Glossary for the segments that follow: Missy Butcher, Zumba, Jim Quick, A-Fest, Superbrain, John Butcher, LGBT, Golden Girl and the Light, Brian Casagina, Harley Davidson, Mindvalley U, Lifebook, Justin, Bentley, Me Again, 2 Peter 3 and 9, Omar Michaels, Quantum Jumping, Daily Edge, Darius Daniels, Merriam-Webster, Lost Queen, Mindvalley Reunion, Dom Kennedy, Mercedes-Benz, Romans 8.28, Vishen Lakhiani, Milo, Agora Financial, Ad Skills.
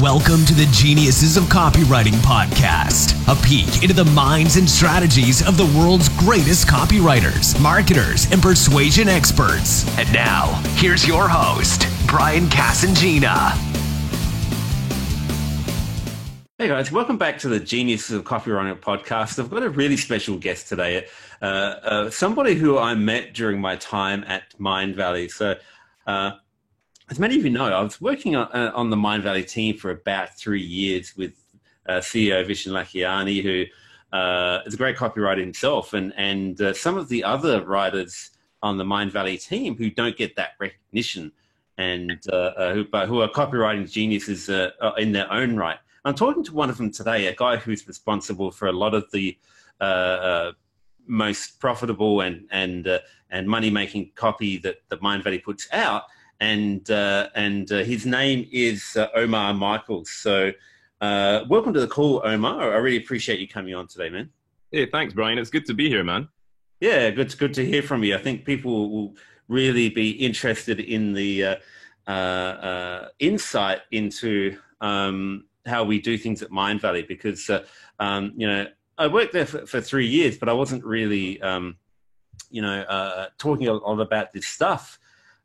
Welcome to the Geniuses of Copywriting podcast, a peek into the minds and strategies of the world's greatest copywriters, marketers, and persuasion experts. And now, here's your host, Brian Casagina. Hey guys, welcome back to the Geniuses of Copywriting podcast. I've got a really special guest today, somebody who I met during my time at Mindvalley. So, as many of you know, I was working on the Mindvalley team for about 3 years with CEO Vishen Lakhiani, who is a great copywriter himself, and some of the other writers on the Mindvalley team who don't get that recognition and who are copywriting geniuses in their own right. I'm talking to one of them today, a guy who's responsible for a lot of the most profitable and money-making copy that Mindvalley puts out. And his name is Omar Michaels. So welcome to the call, Omar. I really appreciate you coming on today, man. Yeah, thanks, Brian. It's good to be here, man. Yeah, good to hear from you. I think people will really be interested in the insight into how we do things at Mindvalley, because I worked there for 3 years, but I wasn't really talking a lot about this stuff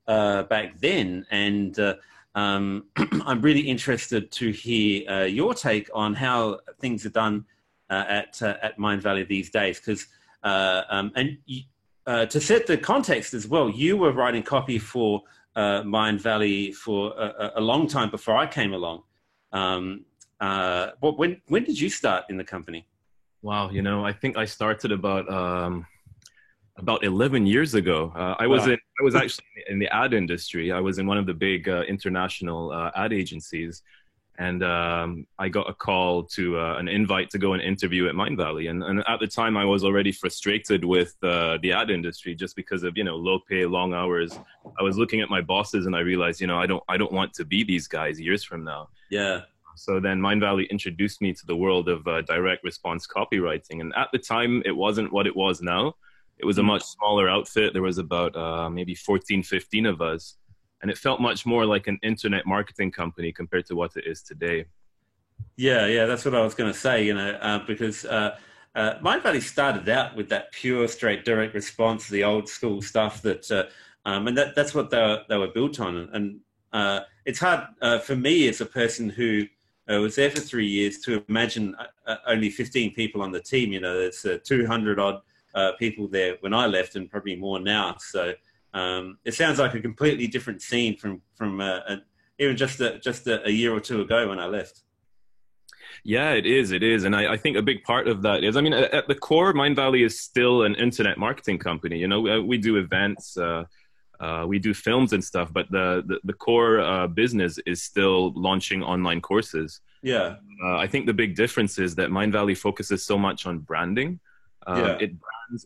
back then, and I'm really interested to hear your take on how things are done at Mindvalley these days. Because to set the context as well, you were writing copy for Mindvalley for a long time before I came along. But when did you start in the company? Wow, I think I started about 11 years ago. I was actually in the ad industry. I was in one of the big international ad agencies, and I got a call to an invite to go and interview at Mindvalley. And at the time, I was already frustrated with the ad industry just because of low pay, long hours. I was looking at my bosses, and I realized I don't want to be these guys years from now. Yeah. So then Mindvalley introduced me to the world of direct response copywriting, and at the time, it wasn't what it was now. It was a much smaller outfit. There was about maybe 14, 15 of us. And it felt much more like an internet marketing company compared to what it is today. Yeah, that's what I was going to say, because Mindvalley started out with that pure, straight, direct response, the old school stuff that, and that's what they were built on. And it's hard for me as a person who was there for 3 years to imagine only 15 people on the team. There's 200 odd people there when I left, and probably more now. So it sounds like a completely different scene from even just a year or two ago when I left. Yeah, it is, and I think a big part of that is, at the core, Mindvalley is still an internet marketing company. We do events, we do films and stuff, but the core business is still launching online courses. Yeah, I think the big difference is that Mindvalley focuses so much on branding.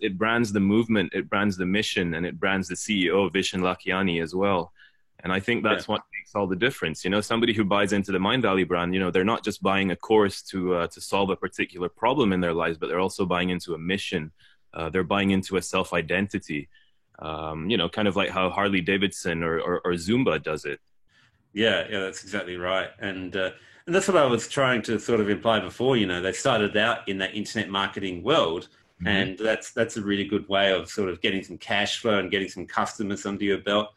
It brands the movement, it brands the mission, and it brands the CEO, Vishen Lakhiani, as well. And I think that's what makes all the difference. Somebody who buys into the Mindvalley brand, they're not just buying a course to solve a particular problem in their lives, but they're also buying into a mission. They're buying into a self-identity, kind of like how Harley Davidson or Zumba does it. Yeah, that's exactly right. And that's what I was trying to sort of imply before. They started out in that internet marketing world, and that's a really good way of sort of getting some cash flow and getting some customers under your belt.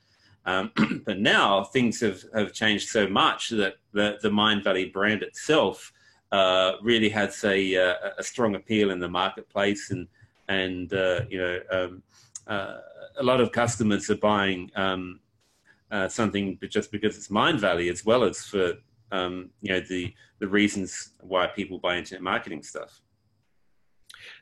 But now things have changed so much that the Mindvalley brand itself really has a strong appeal in the marketplace, and a lot of customers are buying something just because it's Mindvalley, as well as for the reasons why people buy internet marketing stuff.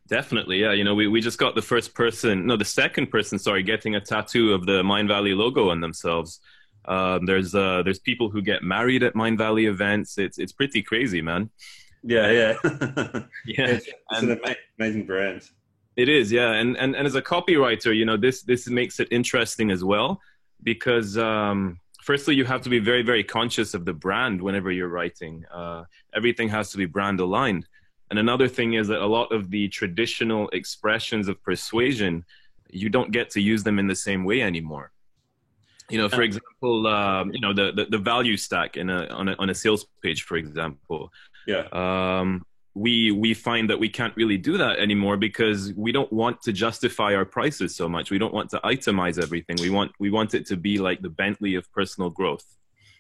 Definitely, yeah. We just got the second person, getting a tattoo of the Mindvalley logo on themselves. There's people who get married at Mindvalley events. It's pretty crazy, man. Yeah. It's an amazing brand. It is, yeah. And as a copywriter, this makes it interesting as well, because firstly, you have to be very, very conscious of the brand whenever you're writing. Everything has to be brand aligned. And another thing is that a lot of the traditional expressions of persuasion, you don't get to use them in the same way anymore. You know, for example, you know, the value stack in on a sales page, for example. Yeah. We find that we can't really do that anymore because we don't want to justify our prices so much. We don't want to itemize everything. We want it to be like the Bentley of personal growth,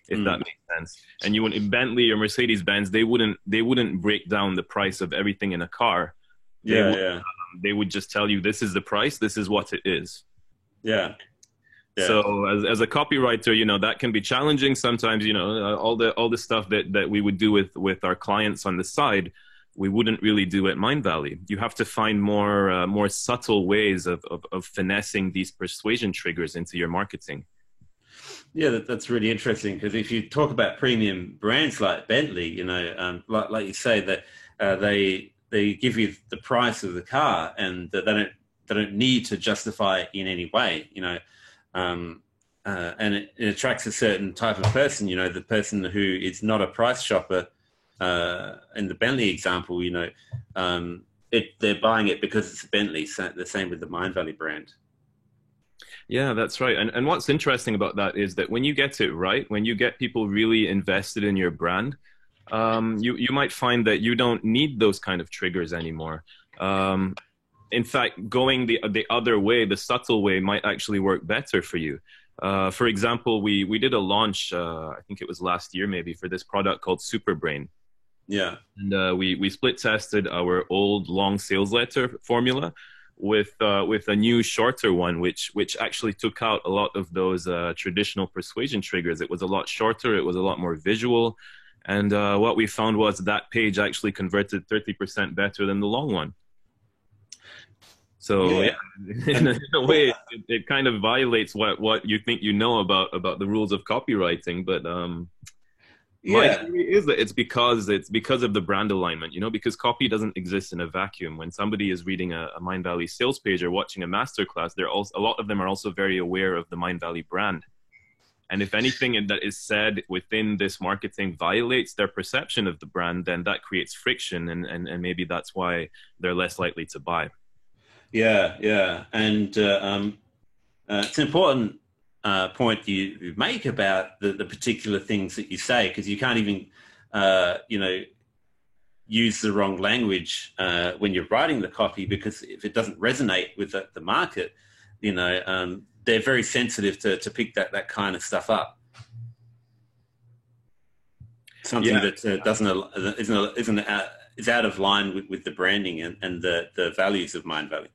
if that makes sense. And you wouldn't, Bentley or Mercedes-Benz, they wouldn't break down the price of everything in a car. They would just tell you, this is the price, this is what it is. Yeah. Yeah. So as a copywriter, you know, that can be challenging sometimes. You know, all the stuff that we would do with our clients on the side, we wouldn't really do at Mindvalley. You have to find more subtle ways of finessing these persuasion triggers into your marketing. Yeah, that's really interesting, because if you talk about premium brands like Bentley, you know, like you say, that they give you the price of the car, and they don't need to justify it in any way, you know. And it attracts a certain type of person, you know, the person who is not a price shopper. In the Bentley example, you know, they're buying it because it's Bentley. So the same with the Mindvalley brand. Yeah, that's right. And what's interesting about that is that when you get it right, when you get people really invested in your brand, you might find that you don't need those kind of triggers anymore. In fact, going the other way, the subtle way, might actually work better for you. For example, we did a launch, I think it was last year maybe, for this product called Superbrain. Yeah. And we split tested our old long sales letter formula with a new shorter one, which actually took out a lot of those traditional persuasion triggers. It was a lot shorter. It was a lot more visual. And what we found was that page actually converted 30% better than the long one. So yeah, in a way, it kind of violates what you think you know about the rules of copywriting. But my theory is that it's because of the brand alignment, you know, because copy doesn't exist in a vacuum. When somebody is reading a Mindvalley sales page or watching a masterclass, a lot of them are also very aware of the Mindvalley brand. And if anything that is said within this marketing violates their perception of the brand, then that creates friction, and maybe that's why they're less likely to buy. Yeah, yeah, and it's an important point you make about the particular things that you say, because you can't even, you know, use the wrong language when you're writing the copy, because if it doesn't resonate with the market, you know, they're very sensitive to pick that kind of stuff up. Something that isn't out of line with the branding and the values of Mindvalley.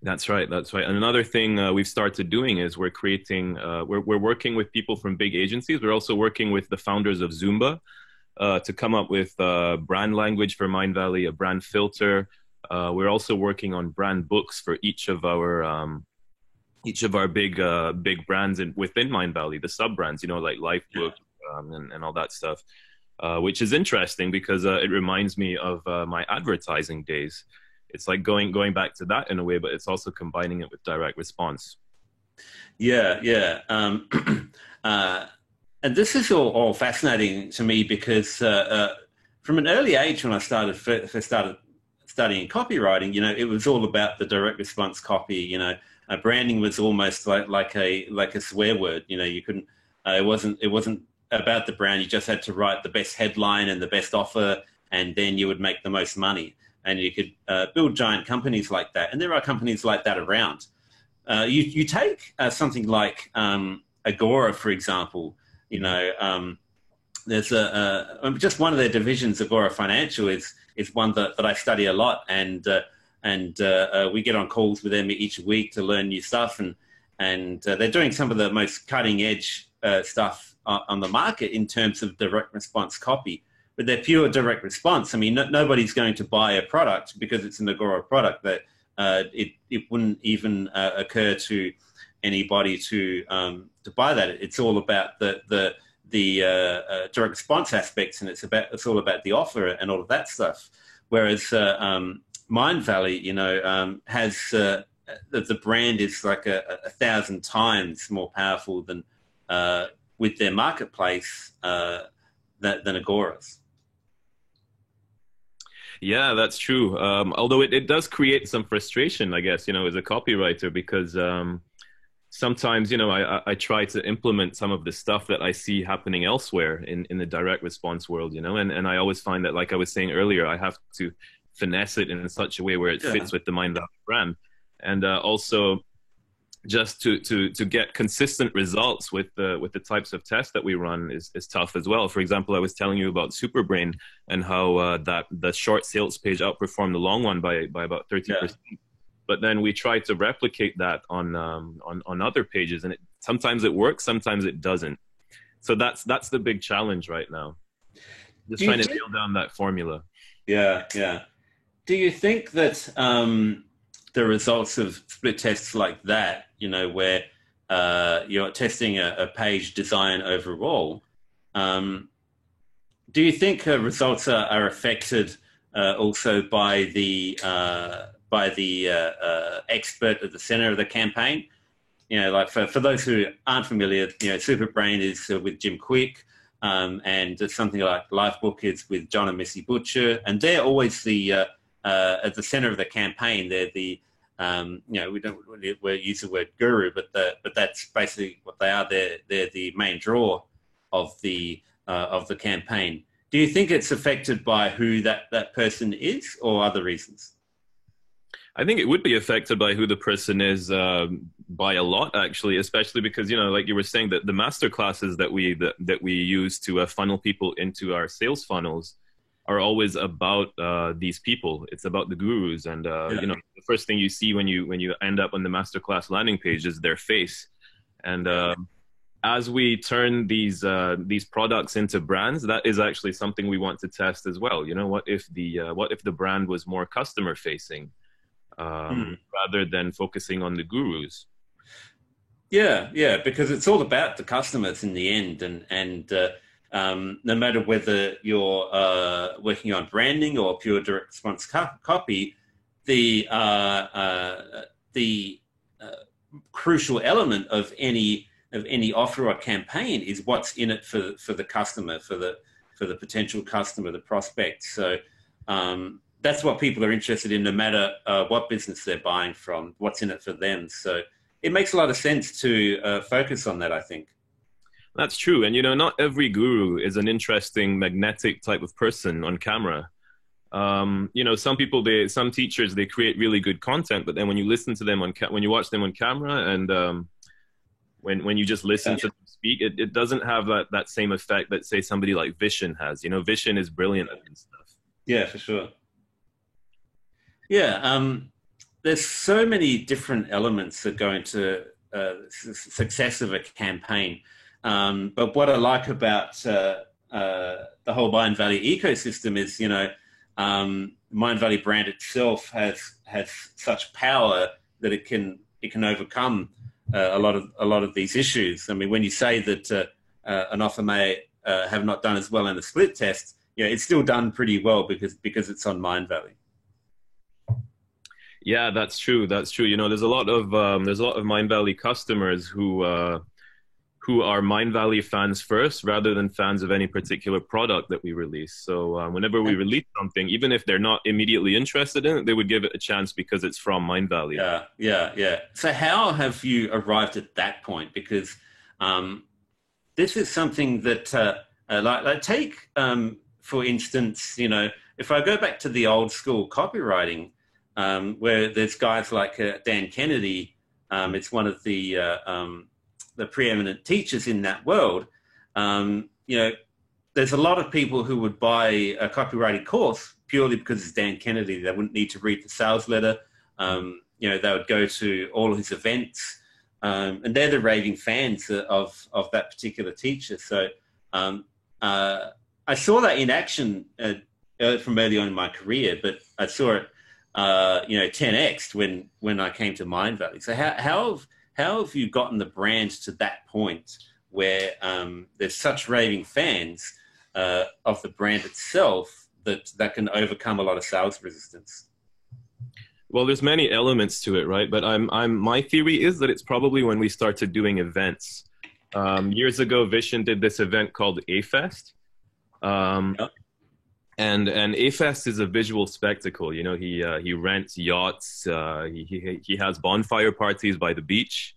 That's right. That's right. And another thing we've started doing is we're creating, we're working with people from big agencies. We're also working with the founders of Zumba to come up with brand language for Mindvalley, a brand filter. We're also working on brand books for each of our big brands within Mindvalley, the sub brands, you know, like Lifebook and all that stuff. Which is interesting because it reminds me of my advertising days. It's like going back to that in a way, but it's also combining it with direct response. Yeah, yeah. And this is all fascinating to me because from an early age when I first started studying copywriting, you know, it was all about the direct response copy. You know, branding was almost like a swear word. You know, you couldn't. It wasn't about the brand. You just had to write the best headline and the best offer, and then you would make the most money, and you could build giant companies like that. And there are companies like that around. You take something like Agora, for example. You know, there's just one of their divisions, Agora Financial, is one that I study a lot, and we get on calls with them each week to learn new stuff, and they're doing some of the most cutting edge stuff on the market in terms of direct response copy. But they're pure direct response. I mean, nobody's going to buy a product because it's an Agora product. That it wouldn't even occur to anybody to buy that. It's all about the direct response aspects, and it's all about the offer and all of that stuff. Whereas Mindvalley, you know, has the brand is like a 1,000 times more powerful than with their marketplace than Agora's. Yeah, that's true. Although it does create some frustration, I guess, you know, as a copywriter, because sometimes, you know, I try to implement some of the stuff that I see happening elsewhere in the direct response world, you know, and I always find that, like I was saying earlier, I have to finesse it in such a way where it fits with the Mindvalley brand. And also just to get consistent results with the types of tests that we run is tough as well. For example, I was telling you about Superbrain and how the short sales page outperformed the long one by about 30%. But then we try to replicate that on other pages, and it, sometimes it works, sometimes it doesn't. So that's the big challenge right now. Just trying to nail down that formula. Yeah, yeah. Do you think that the results of split tests like that, you know, where you're testing a page design overall, do you think results are affected also by the expert at the center of the campaign? You know, like for those who aren't familiar, you know, Superbrain is with Jim Quick, and something like Lifebook is with John and Missy Butcher, and they're always the at the center of the campaign. They're the you know, we don't really use the word guru, but that's basically what they are. They're the main draw of the campaign. Do you think it's affected by who that person is, or other reasons? I think it would be affected by who the person is by a lot, actually, especially because, you know, like you were saying, that the master classes that we use to funnel people into our sales funnels are always about these people. It's about the gurus, and you know, the first thing you see when you end up on the masterclass landing page is their face. And as we turn these products into brands, that is actually something we want to test as well. You know, what if the brand was more customer facing? Rather than focusing on the gurus. Yeah, yeah, because it's all about the customers in the end, and no matter whether you're working on branding or pure direct response copy, the crucial element of any offer or campaign is what's in it for the customer, for the potential customer, the prospect. So. That's what people are interested in, no matter what business they're buying from, what's in it for them. So it makes a lot of sense to focus on that, I think. That's true. And, you know, not every guru is an interesting, magnetic type of person on camera. You know, some teachers, they create really good content, but then when you listen to them when you watch them on camera, and when you just listen to them speak, it doesn't have that same effect that, say, somebody like Vishen has. You know, Vishen is brilliant at this stuff. Yeah, for sure. Yeah, there's so many different elements that go into success of a campaign. But what I like about the whole Mindvalley ecosystem is, you know, Mindvalley brand itself has such power that it can overcome a lot of these issues. I mean, when you say that an offer may have not done as well in a split test, you know, it's still done pretty well because it's on Mindvalley. Yeah, that's true. That's true. You know, there's a lot of Mindvalley customers who are Mindvalley fans first, rather than fans of any particular product that we release. So whenever we release something, even if they're not immediately interested in it, they would give it a chance because it's from Mindvalley. Yeah, yeah, yeah. So how have you arrived at that point? Because this is something that, like take for instance, you know, if I go back to the old school copywriting. Where there's guys like Dan Kennedy, it's one of the preeminent teachers in that world. You know, there's a lot of people who would buy a copywriting course purely because it's Dan Kennedy. They wouldn't need to read the sales letter. You know, they would go to all his events, and they're the raving fans of that particular teacher. So I saw that in action from early on in my career, but I saw it. You know, 10x'd when I came to Mindvalley. So how have you gotten the brand to that point where there's such raving fans of the brand itself that can overcome a lot of sales resistance? Well, there's many elements to it, right? But my theory is that it's probably when we started doing events. Years ago, Vishen did this event called A-Fest. And A-Fest is a visual spectacle. You know, he rents yachts. He has bonfire parties by the beach.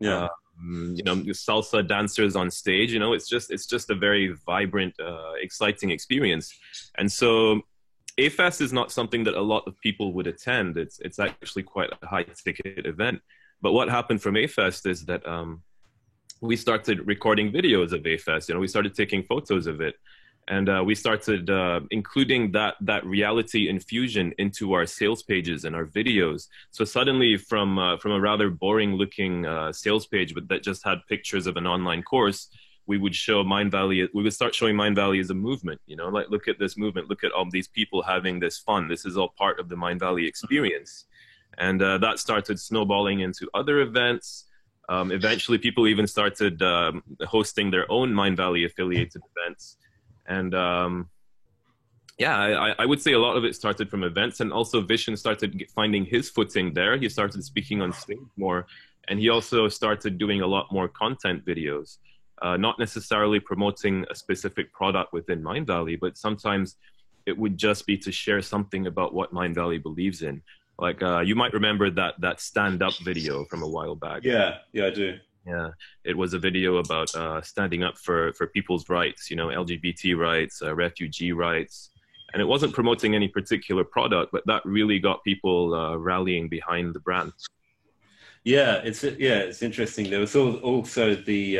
Yeah. You know, salsa dancers on stage, you know, it's just a very vibrant, exciting experience. And so A-Fest is not something that a lot of people would attend. It's actually quite a high ticket event. But what happened from A-Fest is that we started recording videos of A-Fest, you know, we started taking photos of it. And we started including that reality infusion into our sales pages and our videos. So suddenly from a rather boring looking sales page, but that just had pictures of an online course, we would show Mindvalley. We would start showing Mindvalley as a movement, you know, like, look at this movement, look at all these people having this fun. This is all part of the Mindvalley experience. And that started snowballing into other events. Eventually people even started hosting their own Mindvalley affiliated events. And yeah, I would say a lot of it started from events, and also Vishen started finding his footing there. He started speaking on stage more, and he also started doing a lot more content videos, not necessarily promoting a specific product within Mindvalley, but sometimes it would just be to share something about what Mindvalley believes in. Like you might remember that stand-up video from a while back. Yeah, yeah, I do. Yeah, it was a video about standing up for people's rights, you know, LGBT rights, refugee rights. And it wasn't promoting any particular product, but that really got people rallying behind the brand. Yeah, it's interesting. There was also the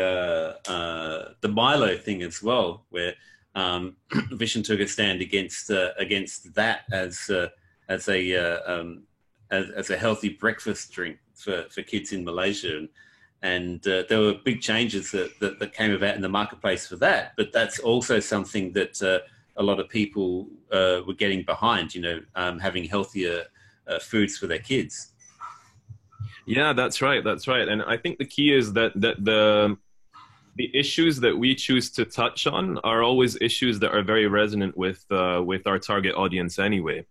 Milo thing as well, where Vishen took a stand against that as a healthy breakfast drink for kids in Malaysia. And there were big changes that came about in the marketplace for that. But that's also something that a lot of people were getting behind, you know, having healthier foods for their kids. Yeah, that's right. That's right. And I think the key is that the issues that we choose to touch on are always issues that are very resonant with our target audience anyway.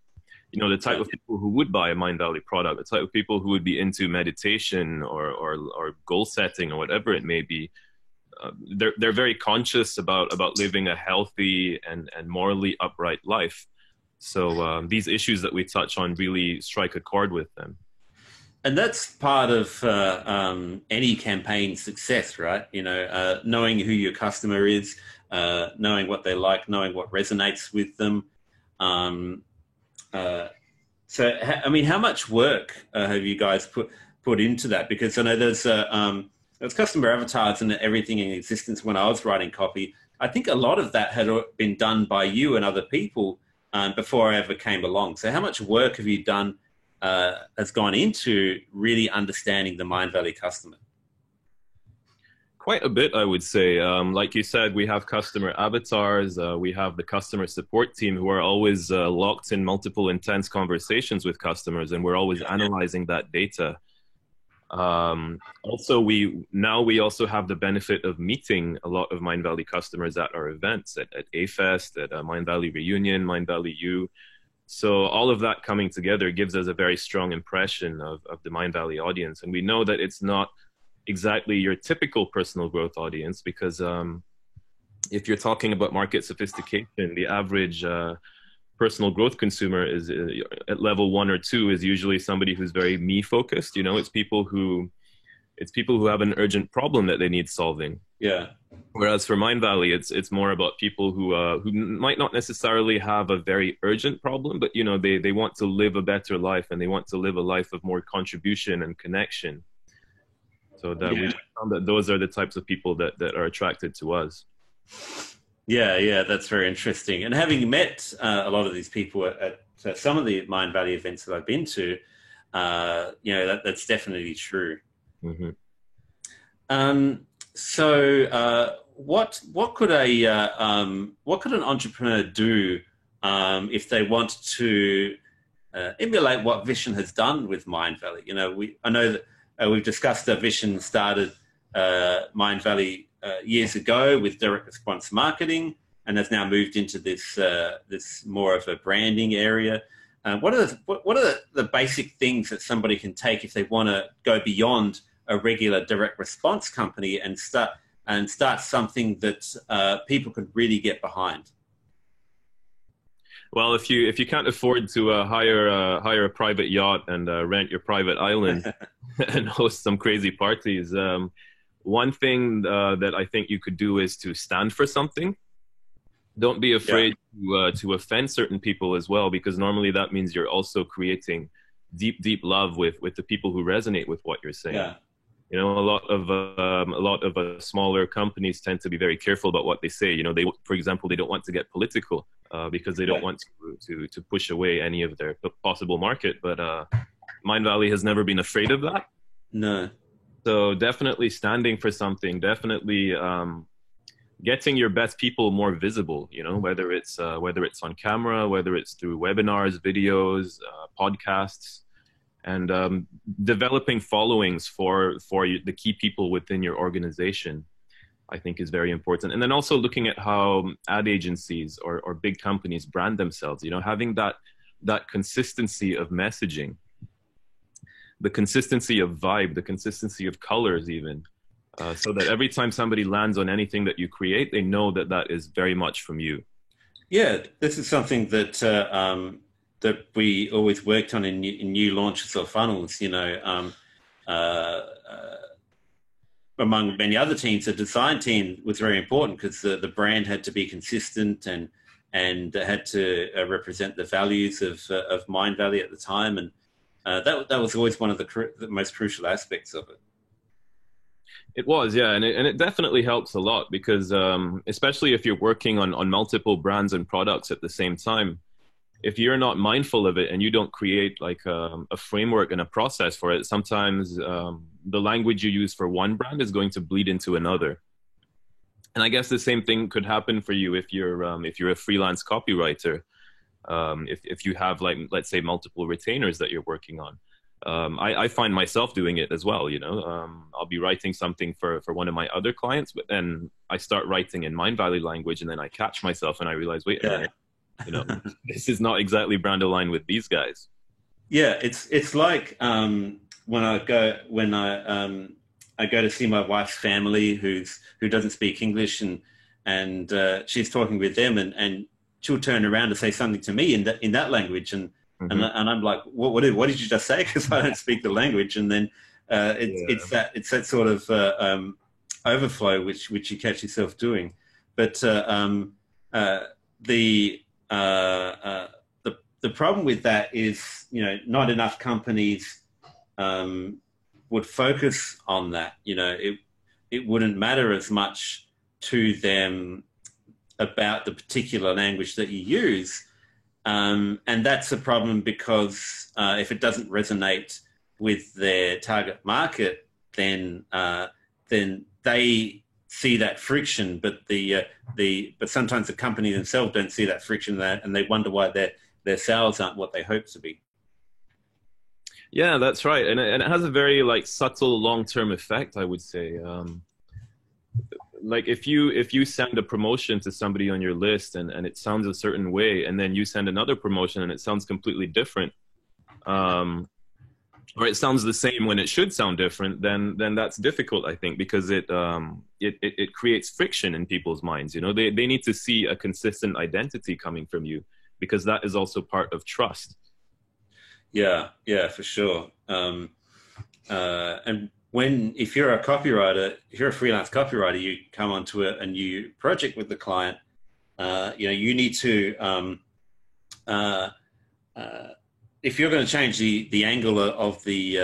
You know, the type of people who would buy a Mindvalley product, the type of people who would be into meditation or goal setting or whatever it may be. They're very conscious about living a healthy and morally upright life. So these issues that we touch on really strike a chord with them. And that's part of any campaign success, right? You know, knowing who your customer is, knowing what they like, knowing what resonates with them. So, I mean, how much work have you guys put into that? Because I know there's customer avatars and everything in existence when I was writing copy. I think a lot of that had been done by you and other people before I ever came along. So how much work have you done has gone into really understanding the Mindvalley customer? Quite a bit, I would say. Like you said, we have customer avatars. We have the customer support team who are always locked in multiple intense conversations with customers, and we're always analyzing that data. Also, we also have the benefit of meeting a lot of Mindvalley customers at our events, at A-Fest, at Mindvalley Reunion, Mindvalley U. So all of that coming together gives us a very strong impression of the Mindvalley audience, and we know that it's not exactly your typical personal growth audience, because if you're talking about market sophistication, the average personal growth consumer is at level 1 or 2 is usually somebody who's very me focused. You know, it's people who have an urgent problem that they need solving. Yeah. Whereas for Mindvalley, it's more about people who might not necessarily have a very urgent problem, but you know they want to live a better life, and they want to live a life of more contribution and connection. So that we found that those are the types of people that are attracted to us. Yeah, yeah, that's very interesting. And having met a lot of these people at some of the Mindvalley events that I've been to, you know, that's definitely true. Mm-hmm. So what could an entrepreneur do if they want to emulate what Vishen has done with Mindvalley? You know, I know that. We've discussed that Vishen started Mindvalley years ago with direct response marketing, and has now moved into this more of a branding area. What are the basic things that somebody can take if they want to go beyond a regular direct response company and start something that people could really get behind? Well, if you can't afford to hire a private yacht and rent your private island and host some crazy parties, one thing that I think you could do is to stand for something. Don't be afraid to offend certain people as well, because normally that means you're also creating deep love with the people who resonate with what you're saying. Yeah. You know, a lot of smaller companies tend to be very careful about what they say. You know, they, for example, they don't want to get political because they don't want to push away any of their possible market. But Mindvalley has never been afraid of that. No. So definitely standing for something. Definitely getting your best people more visible. You know, whether it's on camera, whether it's through webinars, videos, podcasts. And developing followings for the key people within your organization, I think, is very important. And then also looking at how ad agencies or big companies brand themselves, you know, having that consistency of messaging, the consistency of vibe, the consistency of colors even, so that every time somebody lands on anything that you create, they know that that is very much from you. Yeah, this is something that... that we always worked on in new launches or funnels, you know, among many other teams. The design team was very important because the brand had to be consistent and had to represent the values of Mindvalley at the time. And that was always one of the most crucial aspects of it. It was, yeah. And it definitely helps a lot because especially if you're working on multiple brands and products at the same time, if you're not mindful of it and you don't create like a framework and a process for it, sometimes the language you use for one brand is going to bleed into another. And I guess the same thing could happen for you if you're a freelance copywriter. If you have, like, let's say, multiple retainers that you're working on, I find myself doing it as well. You know, I'll be writing something for one of my other clients, but then I start writing in Mindvalley language, and then I catch myself and I realize, wait a minute. You know, this is not exactly brand aligned with these guys. Yeah, it's like when I go to see my wife's family who doesn't speak English, and she's talking with them, and she'll turn around and say something to me in that language, and I'm like, what did you just say? Because I don't speak the language, and then it's that sort of overflow which you catch yourself doing, but the problem with that is, you know, not enough companies would focus on that. You know, it wouldn't matter as much to them about the particular language that you use, and that's a problem because if it doesn't resonate with their target market, then they see that friction, but but sometimes the company themselves don't see that friction there, and they wonder why their sales aren't what they hope to be. Yeah, that's right, and it has a very, like, subtle long-term effect, I would say. Like if you send a promotion to somebody on your list and it sounds a certain way, and then you send another promotion and it sounds completely different, or it sounds the same when it should sound different, then that's difficult, I think, because it creates friction in people's minds. You know, they need to see a consistent identity coming from you, because that is also part of trust. Yeah, for sure. And if you're a copywriter, if you're a freelance copywriter, you come onto a new project with the client. You know, you need to. If you're going to change the angle of the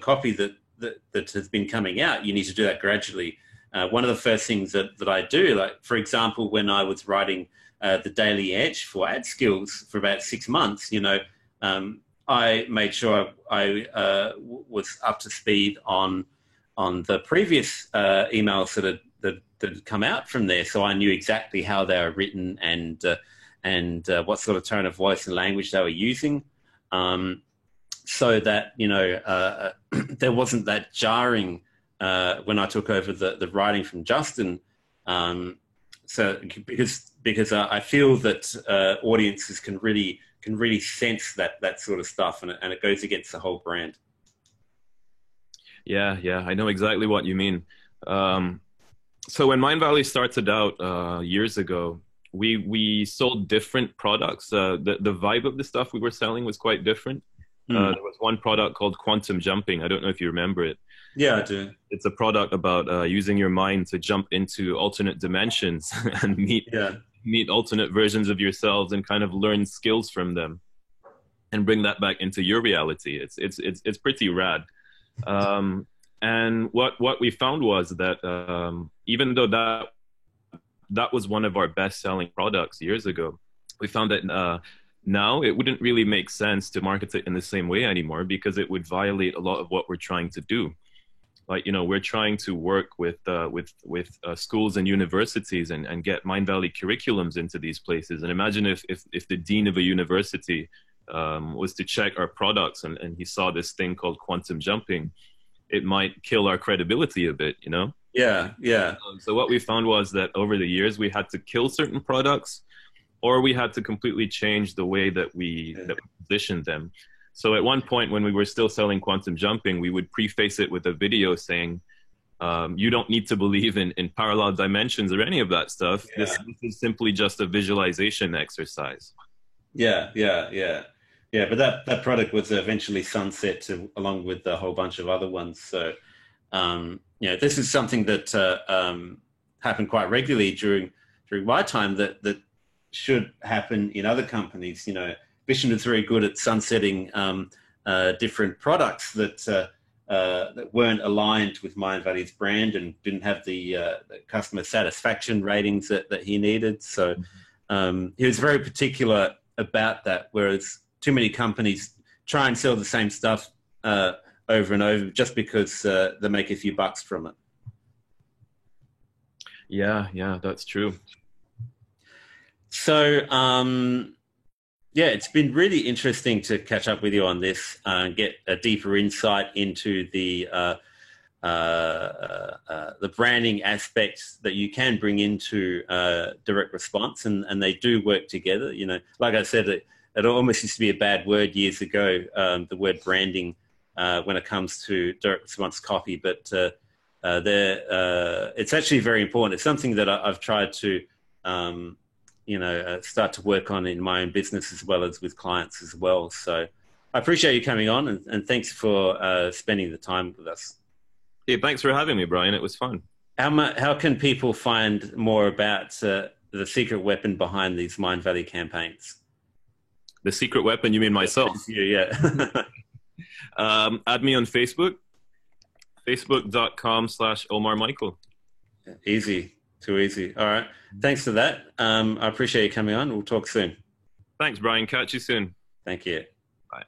copy that has been coming out, you need to do that gradually. One of the first things that I do, like, for example, when I was writing the Daily Edge for Ad Skills for about 6 months, you know, I made sure I was up to speed on the previous emails that had come out from there, so I knew exactly how they were written and what sort of tone of voice and language they were using, so that, you know, there wasn't that jarring when I took over the writing from Justin. So because I feel that audiences can really sense that sort of stuff, and it goes against the whole brand. Yeah, I know exactly what you mean. So when Mindvalley started out years ago, we sold different products. The vibe of the stuff we were selling was quite different. There was one product called Quantum Jumping. I don't know if you remember it. Yeah, I do. It's a product about using your mind to jump into alternate dimensions and meet alternate versions of yourselves and kind of learn skills from them and bring that back into your reality. It's pretty rad. And what we found was that even though that was one of our best-selling products years ago, we found that now it wouldn't really make sense to market it in the same way anymore, because it would violate a lot of what we're trying to do. Like, you know, we're trying to work with schools and universities and get Mindvalley curriculums into these places. And imagine if the dean of a university was to check our products and he saw this thing called Quantum Jumping, it might kill our credibility a bit, you know? Yeah, yeah. So what we found was that over the years we had to kill certain products, or we had to completely change the way that we positioned them. So at one point when we were still selling Quantum Jumping, we would preface it with a video saying, you don't need to believe in parallel dimensions or any of that stuff. Yeah. This is simply just a visualization exercise. Yeah, yeah, yeah. Yeah, but that product was eventually sunset along with a whole bunch of other ones. So, yeah, this is something that happened quite regularly during my time that should happen in other companies. You know, Vishen was very good at sunsetting different products that weren't aligned with Mindvalley's brand and didn't have the customer satisfaction ratings that he needed. So he was very particular about that, whereas too many companies try and sell the same stuff over and over just because they make a few bucks from it. Yeah, yeah, that's true. So, yeah, it's been really interesting to catch up with you on this and get a deeper insight into the branding aspects that you can bring into direct response, and they do work together. You know, like I said, it almost used to be a bad word years ago, the word branding, when it comes to direct response copy, but it's actually very important. It's something that I've tried to, you know, start to work on in my own business as well as with clients as well. So I appreciate you coming on, and thanks for spending the time with us. Yeah, thanks for having me, Brian. It was fun. How can people find more about the secret weapon behind these Mindvalley campaigns? The secret weapon, you mean myself? Yeah. Add me on Facebook, facebook.com/Omar Michael. Easy, too easy. All right. Thanks for that. I appreciate you coming on. We'll talk soon. Thanks, Brian. Catch you soon. Thank you. Bye.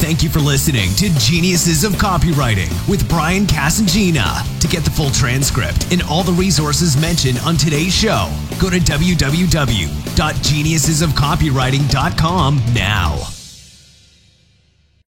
Thank you for listening to Geniuses of Copywriting with Brian Casagina. To get the full transcript and all the resources mentioned on today's show, go to www.geniusesofcopywriting.com now.